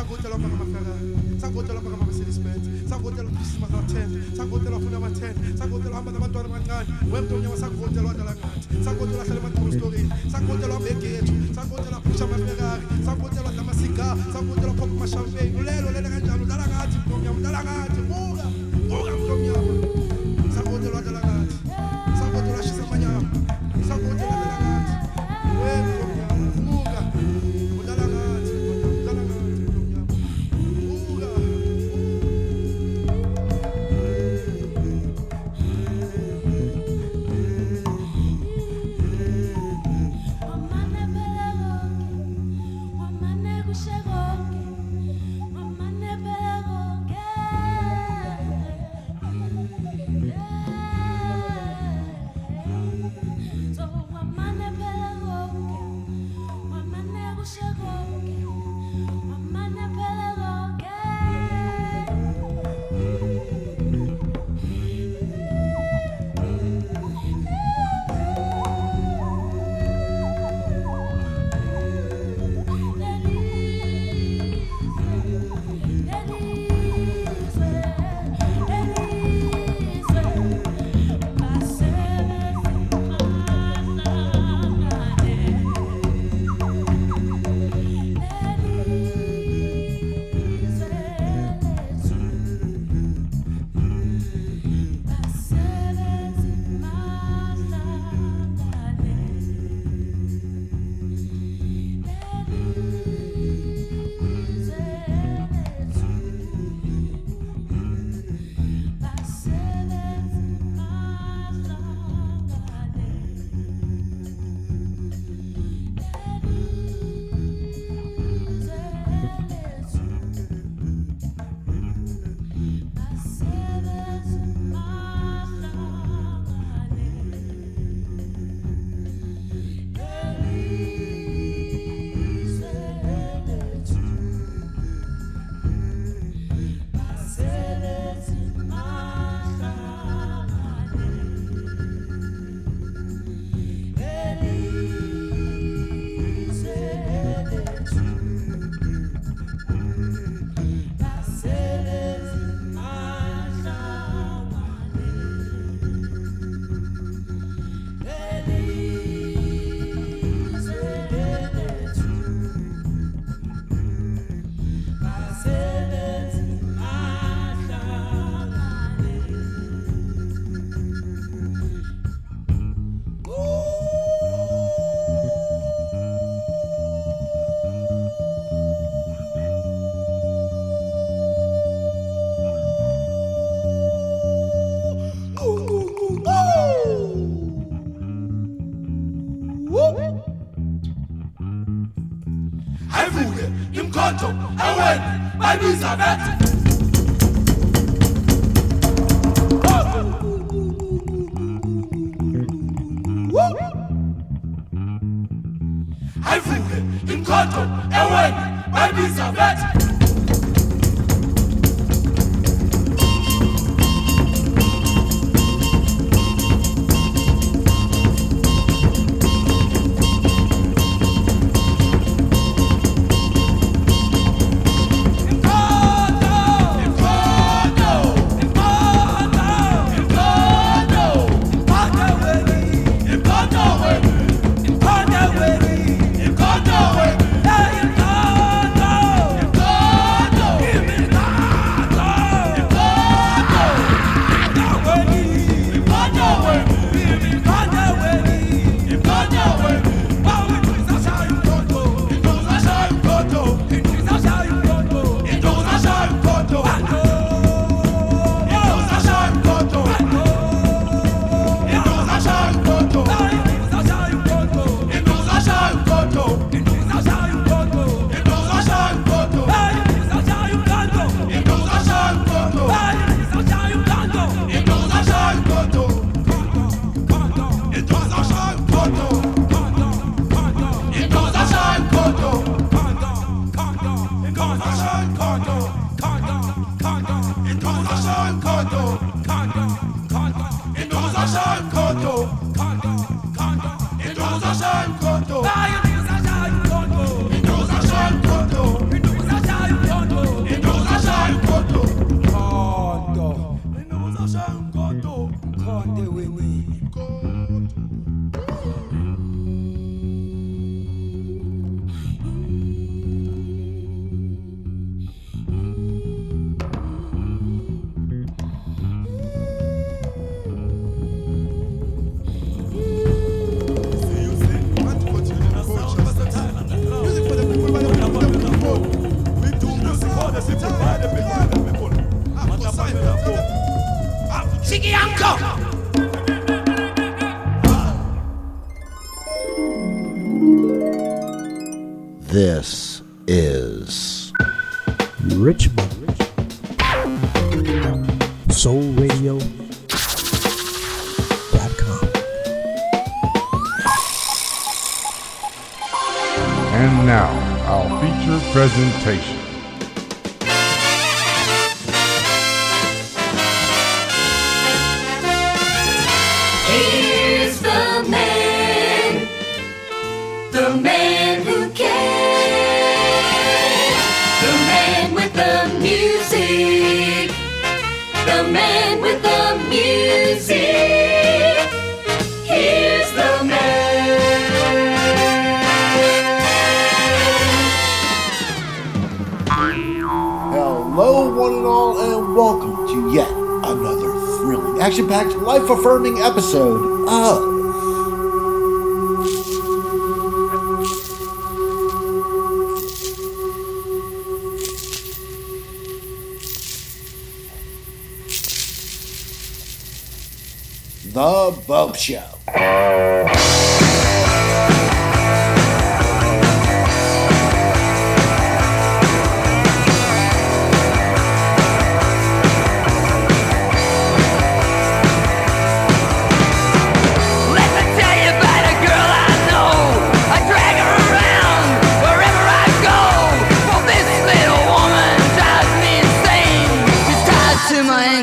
ça goûte la panamakara, ça goûte la panamacilismet, ça goûte la pismaten, ça goûte la funamaten, ça goûte la mandamangan, web de la sacote la lagat, ça goûte la salamatou story, ça goûte la bequet, ça goûte la pucha maferrari, ça goûte la damasica, ça goûte la pompe machambe, lelo le rajalo dalagati, pomiam dalagati, boga, boga pomiam, ça goûte la dalagati, ça goûte la chisamania, ça goûte la dalagati, web. Go! This is Richmond Soul Radio. And now, our feature presentation. Here's the man who can, the man with the music, the man with the music. Here's the man. Hello, one and all, and welcome to yet another thrilling, action-packed, life-affirming episode of The Bopst Show.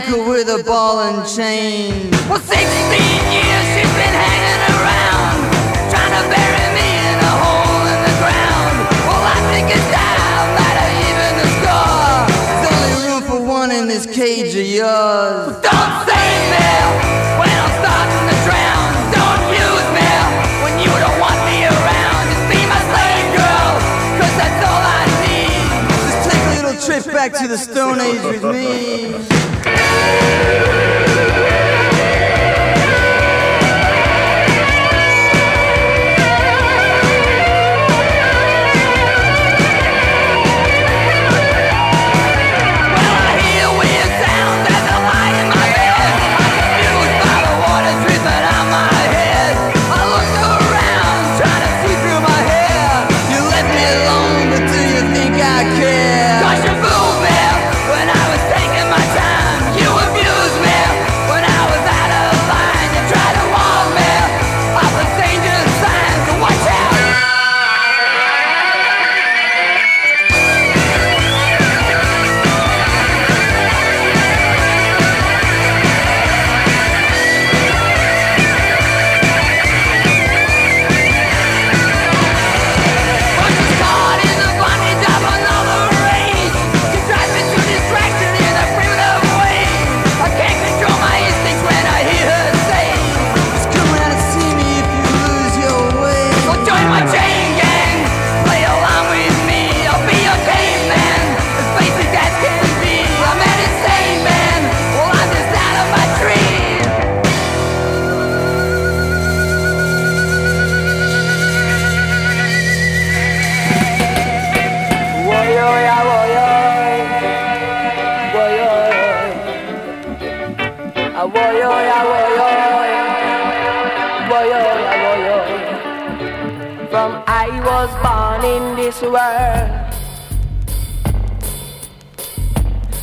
With a ball and chain. Well, 16 years she's been hanging around, trying to bury me in a hole in the ground. Well, I think it's time that I even the score. There's only room for one in this cage of yours. Well, don't save me when I'm starting to drown. Don't use me when you don't want me around. Just be my slave girl, cause that's all I need. Just take a little trip back to the Stone Age with me.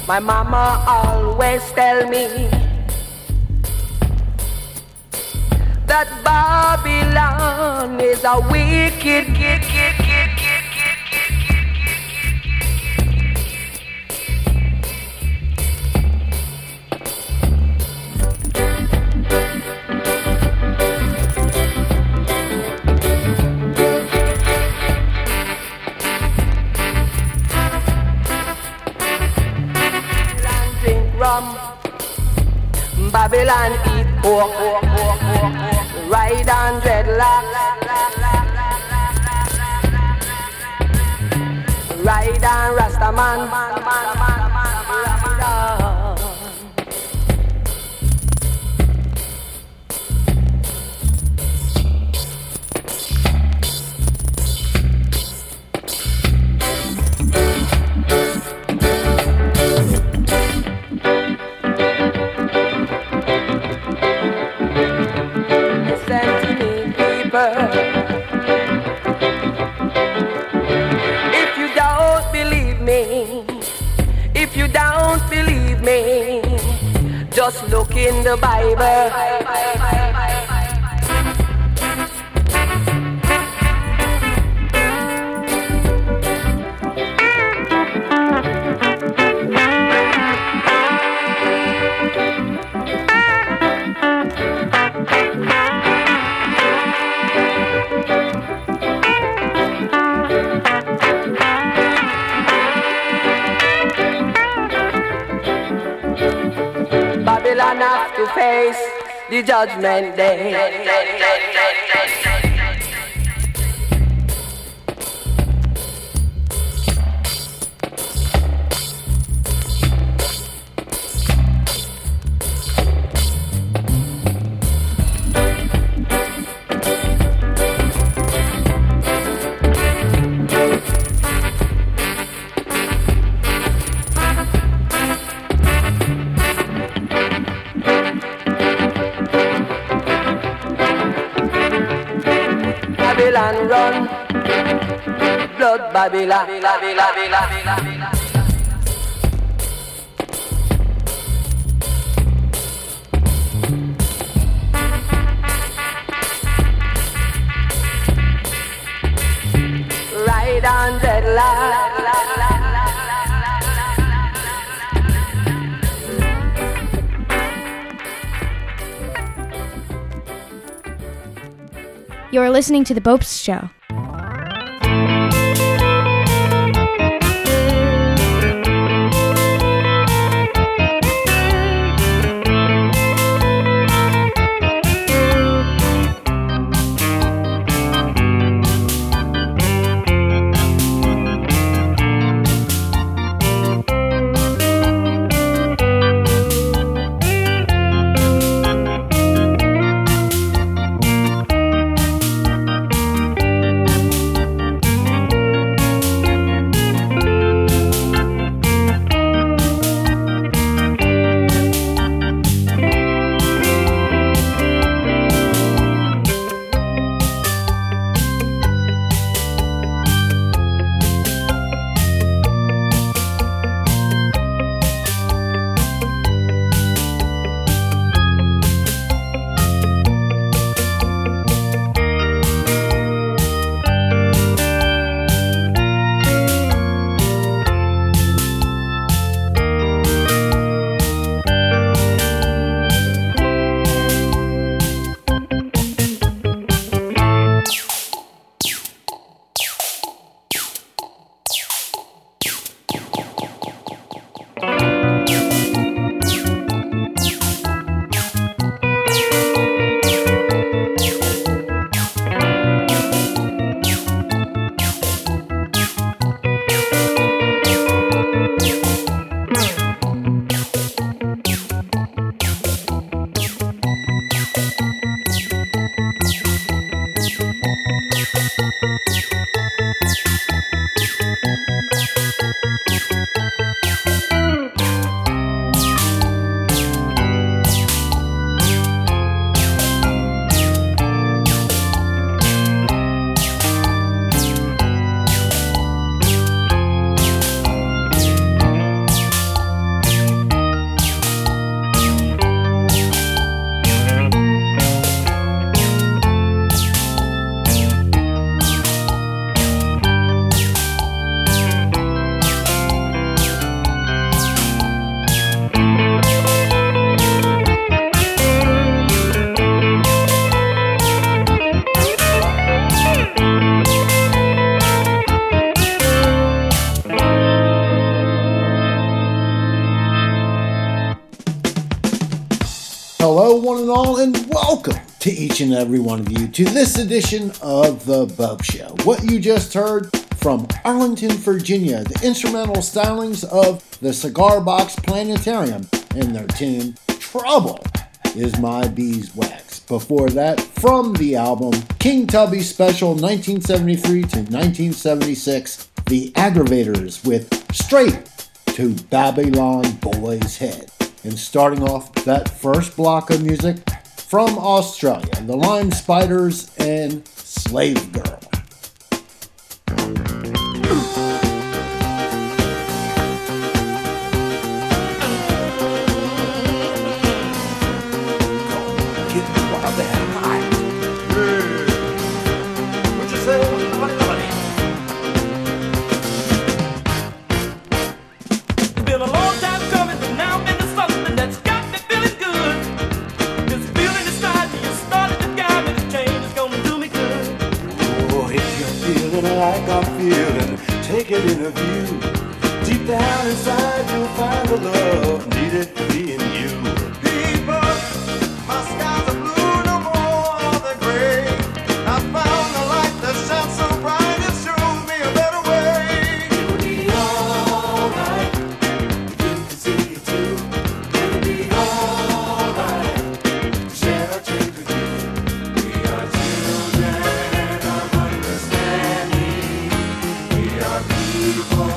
My mama always tell me that Babylon is a wicked, Babylon eat pork, ride on dreadlocks, ride on Rastaman, me, if you don't believe me, just look in the Bible. Have to face the judgment day. Babylon run, blood Babylon. Ride on deadline. You're listening to The Bopst Show. To each and every one of you to this edition of The Bopst Show. What you just heard from Arlington, Virginia, the instrumental stylings of the Cigar Box Planetarium and their tune, Trouble Is My Beeswax. Before that, from the album King Tubby Special 1973 to 1976, The Aggrovators with Straight to Babylon Boy's Head. And starting off that first block of music, from Australia, the Lime Spiders and Slave Girl. deep down inside you'll find the love needed to be in you. People, my skies are blue, no more are they gray. I found the light that shines so bright, it showed me a better way. It'll be alright, you can see it too. It'll be alright, share our dreams with you. We are children of understanding. We are people.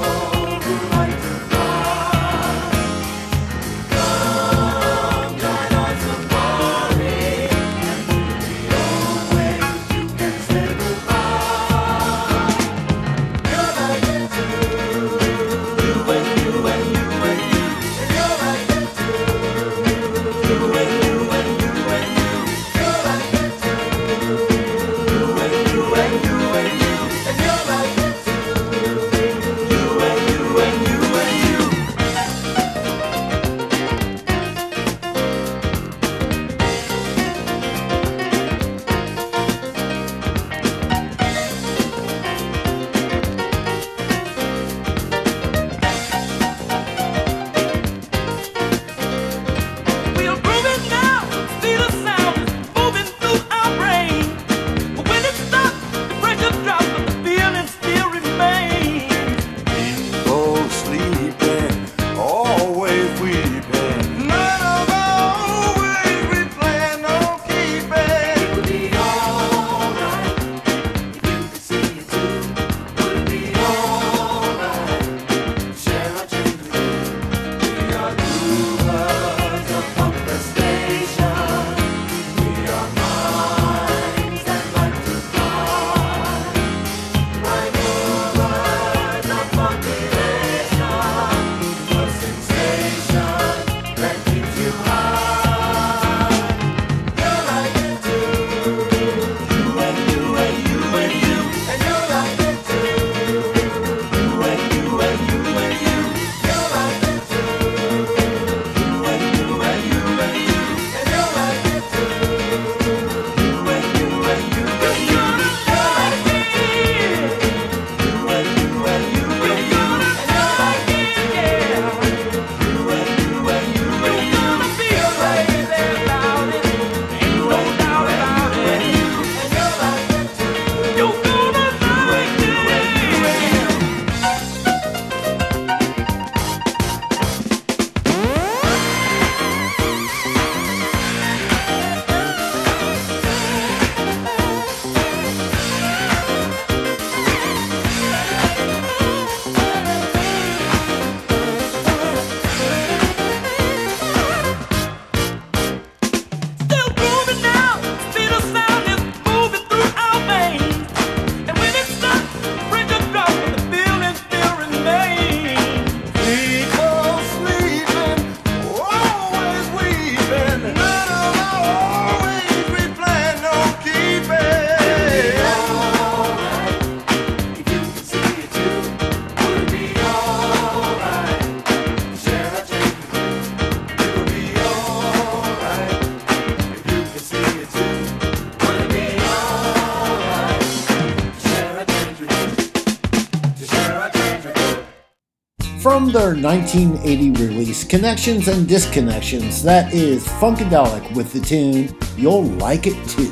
From their 1980 release, Connections and Disconnections, that is Funkadelic with the tune, You'll Like It Too.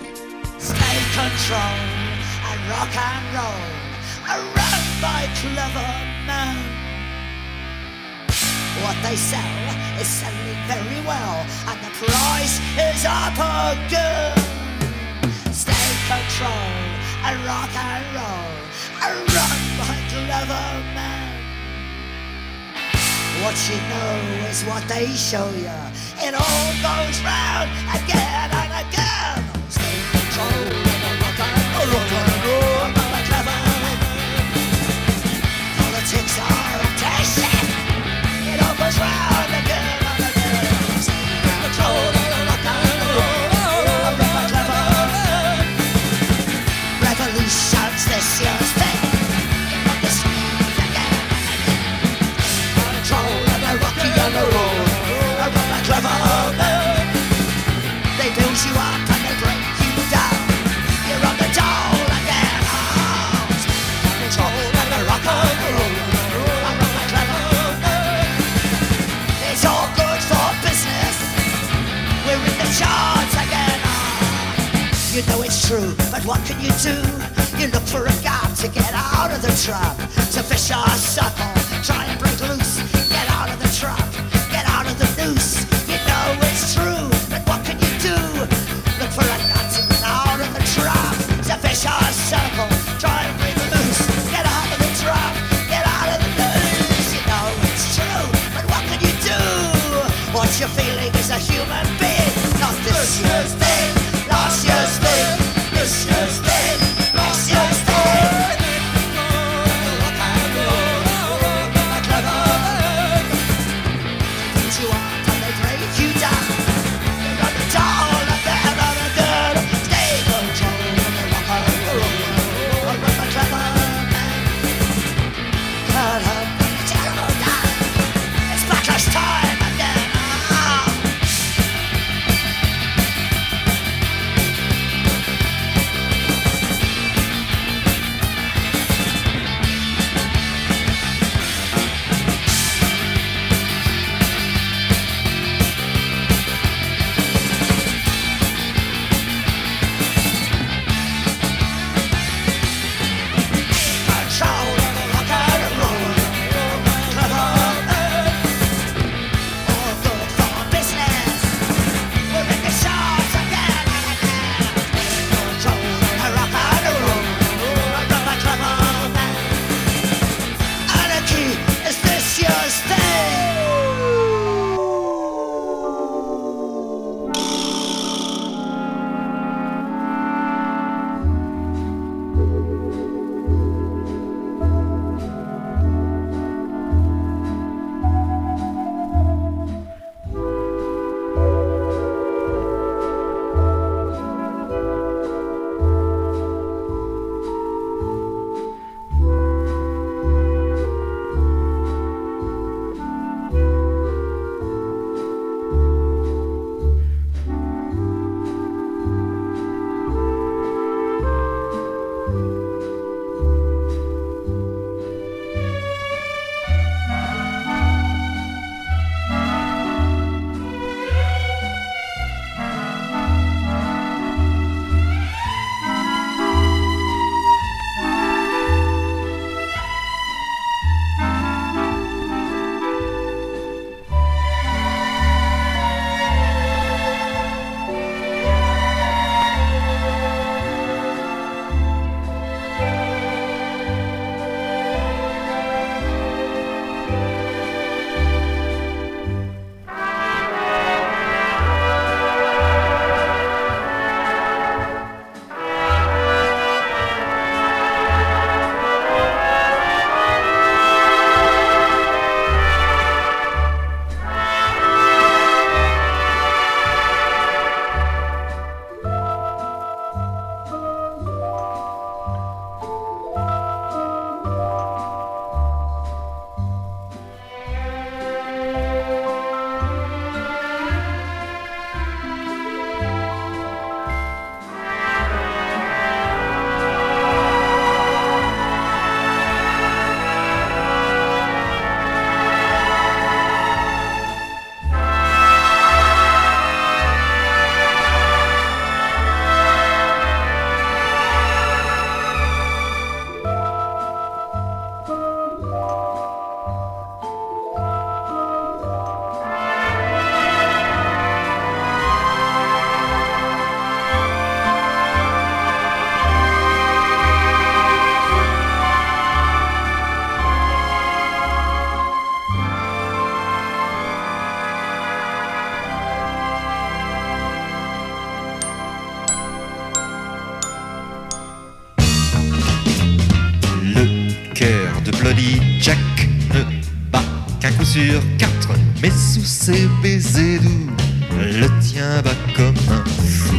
Stay in control, I rock and roll, I run by clever man. What they sell is selling very well, and the price is up again. Stay in control, I rock and roll, I run by clever man. What you know is what they show you. It all goes round again and again. Stay in control of the rock and roll. I'm not a clever man. Politics are a test. It all goes round again and again. Stay in control of the rock and roll. I'm not a clever man. Revolution's this year's thing. Rocky on the road, I run like clever men. They build you up. true, but what can you do? You look for a god to get out of the trap. So fish or suckle, try and break loose. Get out of the trap, get out of the noose. You know it's true, but what can you do? Look for a god to get out of the trap. So fish or suckle, try and break loose. Get out of the trap, get out of the noose. You know it's true, but what can you do? What you're feeling is a human being, not this year's thing. Last year's thing, this year's thing, last year's thing. What I know, I clever. Put you up and they break you down. They run the town and they're not a girl. Stay control and they walk around. Run the clever man. Cut up and the terrible time. It's backlash time. Sur 4, mais sous ses baisers doux, le tien bat comme un fou.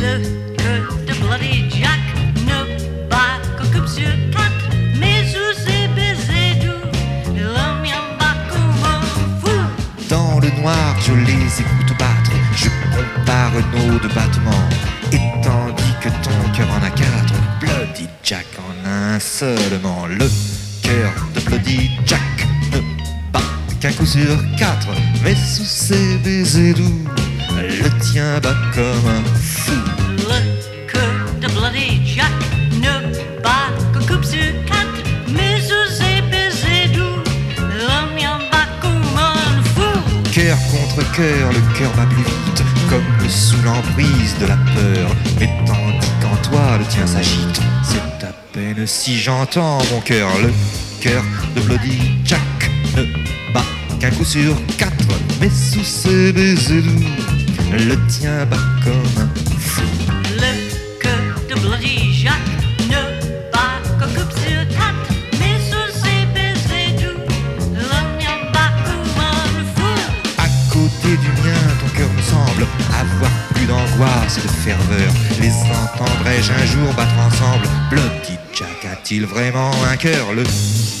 Le cœur de Bloody Jack ne bat que comme sur 4, mais sous ses baisers doux, le mien bat comme un fou. Dans le noir, je les écoute battre, je compare nos deux battements, et tandis que ton cœur en a 4, Bloody Jack en a un seulement. Le cœur de Bloody Jack qu'un coup sur 4, mais sous ses baisers doux, le tien bat comme un fou. Le cœur de notre cœur, le cœur bat plus vite, comme sous l'emprise de la peur. Mais tandis qu'en toi le tien s'agite, c'est à peine si j'entends mon cœur. Le cœur de Bloody Jack ne bat qu'un coup sur quatre, mais sous ce baiser doux, le tien bat comme un fou. Le cœur de Bloody Jack ne bat qu'un coup sur quatre, mais sous ces baisers doux, le mien bat comme un fou. À côté du mien, ton cœur me semble avoir plus d'angoisse et de ferveur. Les entendrai-je un jour battre ensemble? Bloody Jack a-t-il vraiment un cœur? Le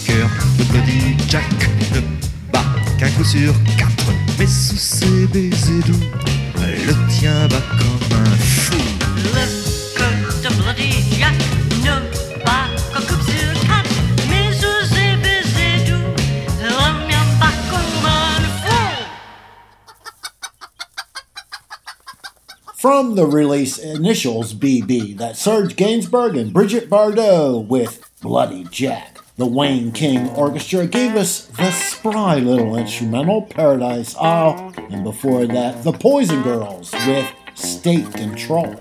cœur de Bloody Jack ne bat qu'un coup sur quatre, mais sous ses baisers doux, le tien bat comme un fou. Le cœur de Bloody Jack ne bat qu'un coup sur quatre, mais sous ses baisers doux, le mien bat comme un fou. From the release Initials BB, that's Serge Gainsbourg and Brigitte Bardot with Bloody Jack. The Wayne King Orchestra gave us the spry little instrumental Paradise Isle, and before that, the Poison Girls with State Control.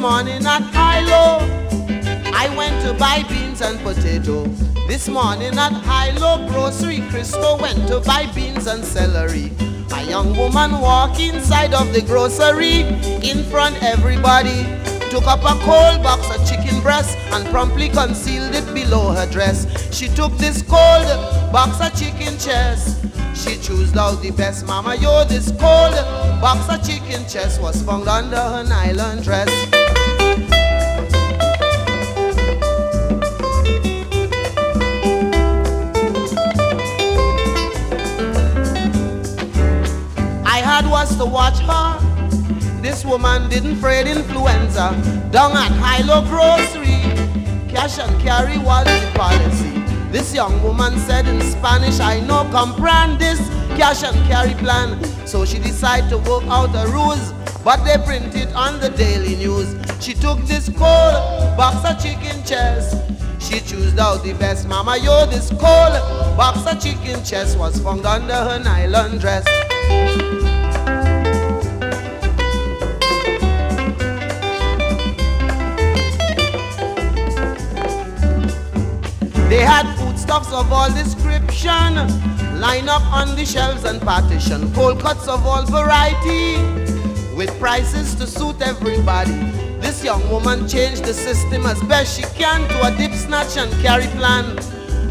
Morning at Hilo, I went to buy beans and potatoes. This morning at Hilo Grocery, Christo went to buy beans and celery. A young woman walked inside of the grocery, in front everybody. Took up a cold box of chicken breast and promptly concealed it below her dress. She took this cold box of chicken chest. She chose out the best, mama, yo, this cold box of chicken chest was found under her nylon dress. To watch her, this woman didn't fret influenza. Down at Hilo Grocery, cash and carry was the policy. This young woman said in Spanish, I no comprehend this cash and carry plan. So she decided to work out the rules, but they print it on the Daily News. She took this cold box of chicken chest. She chose out the best, mama, yo, this cold box of chicken chest was found under her nylon dress. They had foodstuffs of all description, line up on the shelves and partition. Cold cuts of all variety, with prices to suit everybody. This young woman changed the system as best she can to a dip, snatch and carry plan.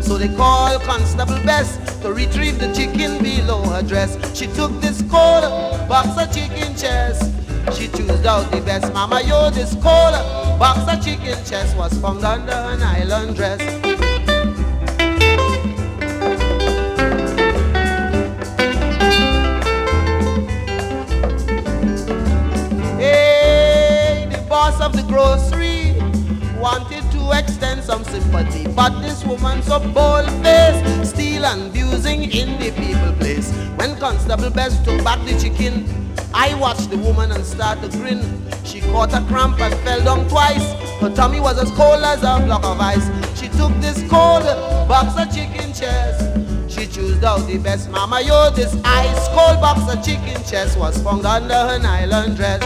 So they called Constable Bess to retrieve the chicken below her dress. She took this cold box of chicken chest. She chose out the best, mama, yo, this cold box of chicken chest was found under her nylon dress. Of the grocery wanted to extend some sympathy, but this woman so bold-faced, still abusing in the people place. When Constable Bess took back the chicken, I watched the woman and started to grin. She caught a cramp and fell down twice. Her tummy was as cold as a block of ice. She took this cold box of chicken chest. She chose out the best. Mama, yo, this ice cold box of chicken chest was found under her nylon dress.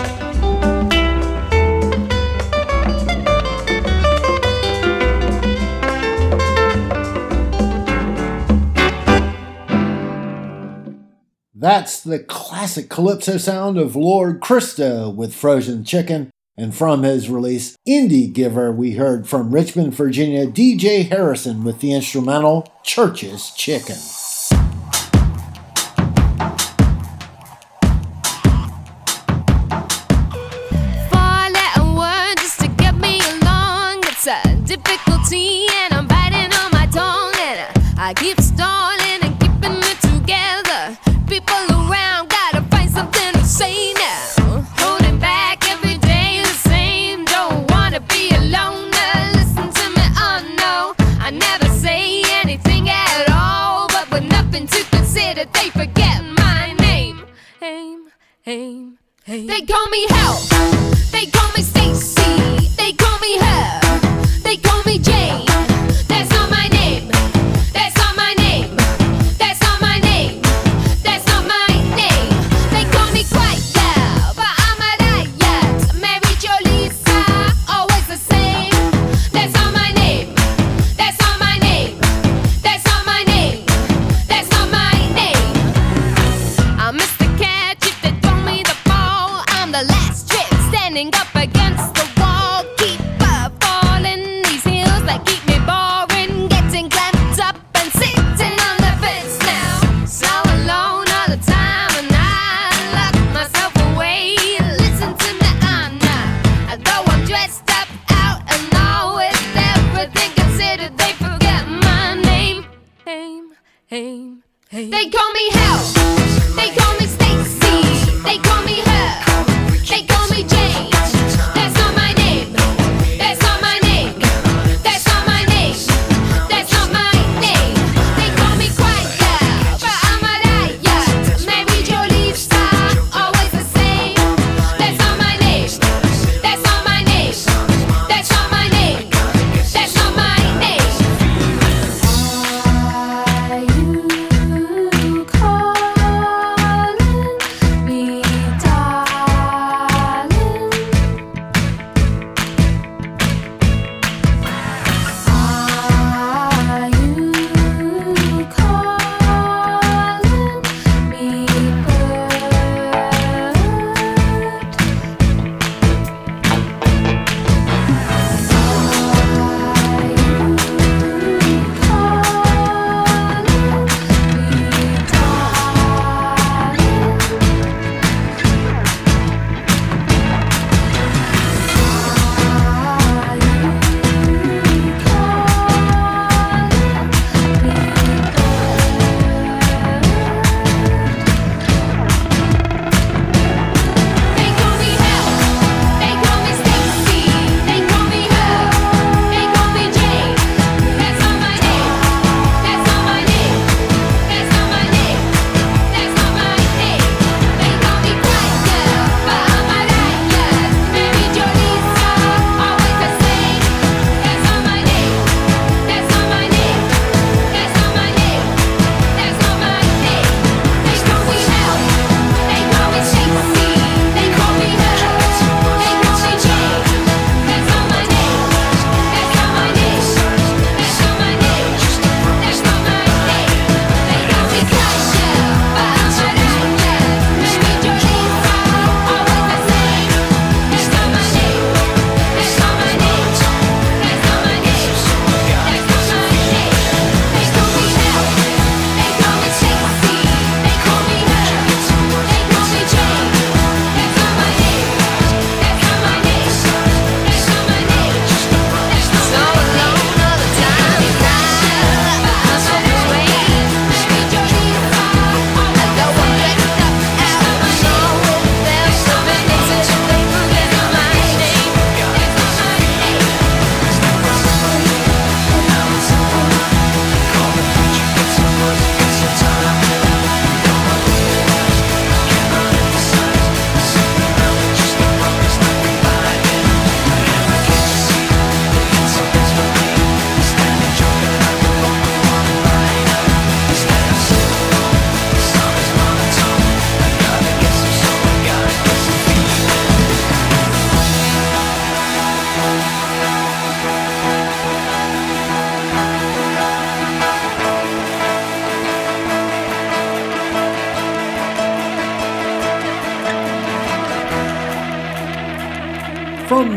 That's the classic calypso sound of Lord Christo with Frozen Chicken, and from his release Indie Giver, we heard from Richmond, Virginia, DJ Harrison with the instrumental Church's Chicken. Four Latin words just to get me along. It's a difficulty and I'm biting on my tongue, and I keep stalling and keeping it together. People around, gotta find something to say now. Holding back every day the same. Don't wanna be alone. Listen to me, oh no. I never say anything at all, but with nothing to consider, they forget my name. Aim, aim, aim. They call me Help. They call me Stacy. They call me Her. They call me Jane. That's not my name. That's not my name. That's not my name. That's not my name. They call me Quaker, but I'm a riot. Mary Jo Lisa, always the same. That's not my name. That's not my name. That's not my name. That's not my name. I miss the catch if they throw me the ball. I'm the last trip standing up against the wall. Keep falling, these hills that keep me boring. Getting clamped up and sitting on the fence now. So alone all the time, and I lock myself away. Listen to me, I'm not. Although I'm dressed up, out and all, with everything considered, they forget my name. Aim, aim, aim. They call me Help. They call me Stacy. They call me Her. They call me Jane. That's not my name. That's not my name. That's not my name. That's not my name. They call me Quaker, but I'm a riot. Mary Jo Lisa, always the same. That's not my name. That's not my name. That's not my name. That's not my name. Are you calling me darling?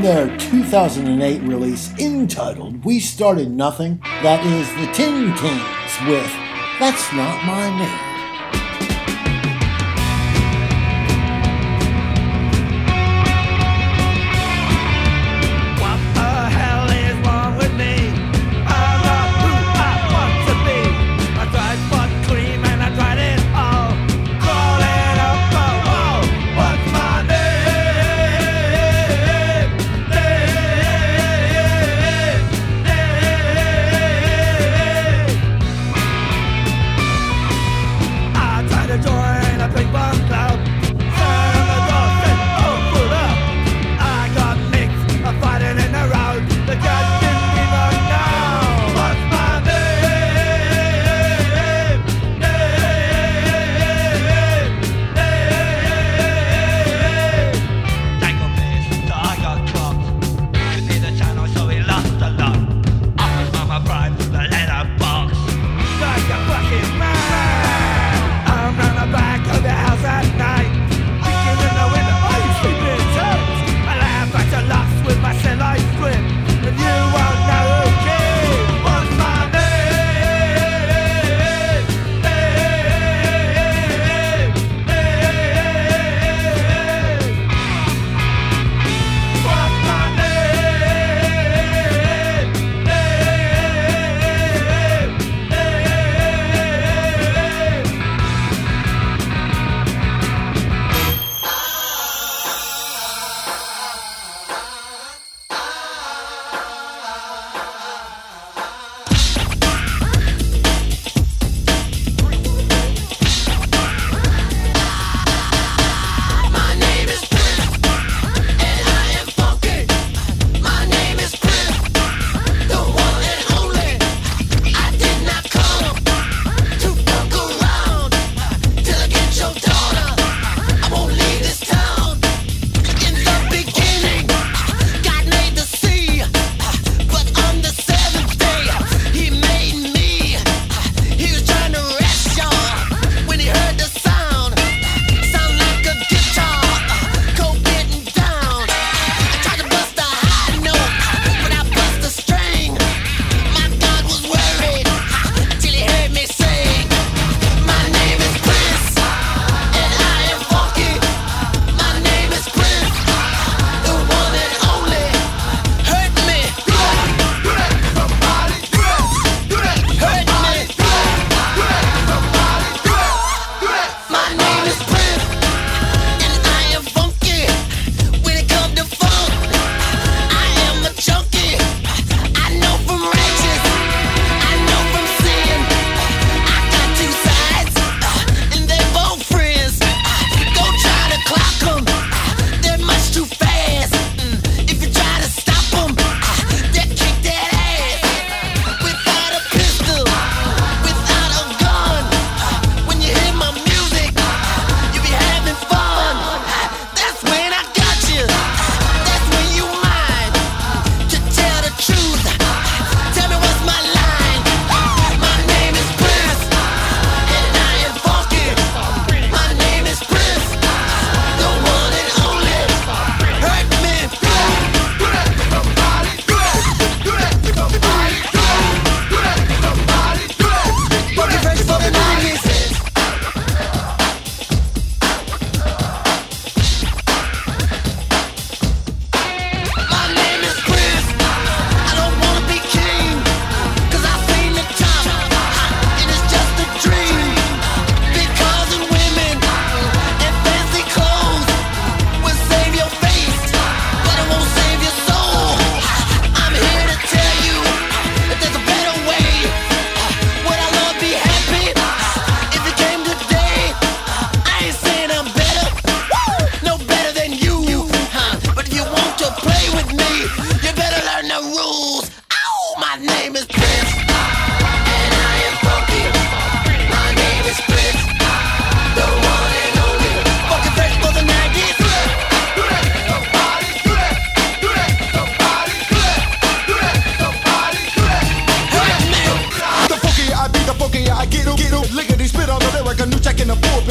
From their 2008 release entitled We Started Nothing, that is The Ting Tings with That's Not My Name.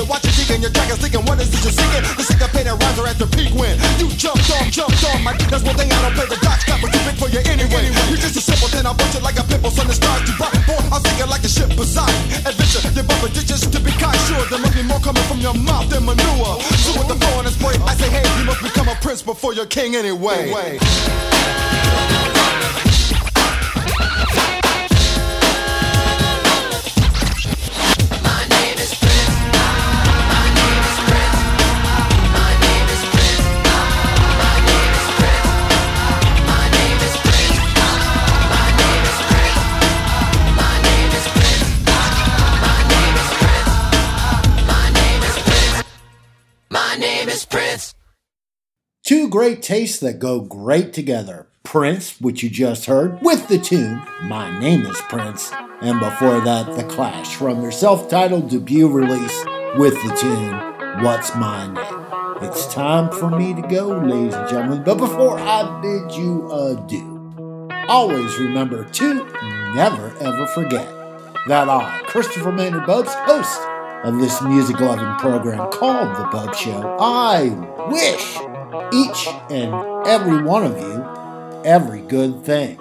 Watch it. and you're tracking, sticking wonders that you're seeking. The syncopated rhymes are at the peak when you jumped off, Mike. That's one thing I don't play the clock, stop, but you big for you anyway. You're just a simple, then I punch it like a pimple, son, it starts to rock. Boy, I'm thinking like a ship beside adventure, you're bumping ditches to be kind, sure. There must be more coming from your mouth than manure. So with the flow and the spray, I say, hey, you must become a prince before you're king anyway. Two great tastes that go great together. Prince, which you just heard, with the tune, My Name is Prince. And before that, The Clash, from their self-titled debut release, with the tune, What's My Name? It's time for me to go, ladies and gentlemen. But before I bid you adieu, always remember to never ever forget that I, Christopher Maynard Bubs, host of this music-loving program called The Bubs Show, I wish each and every one of you every good thing.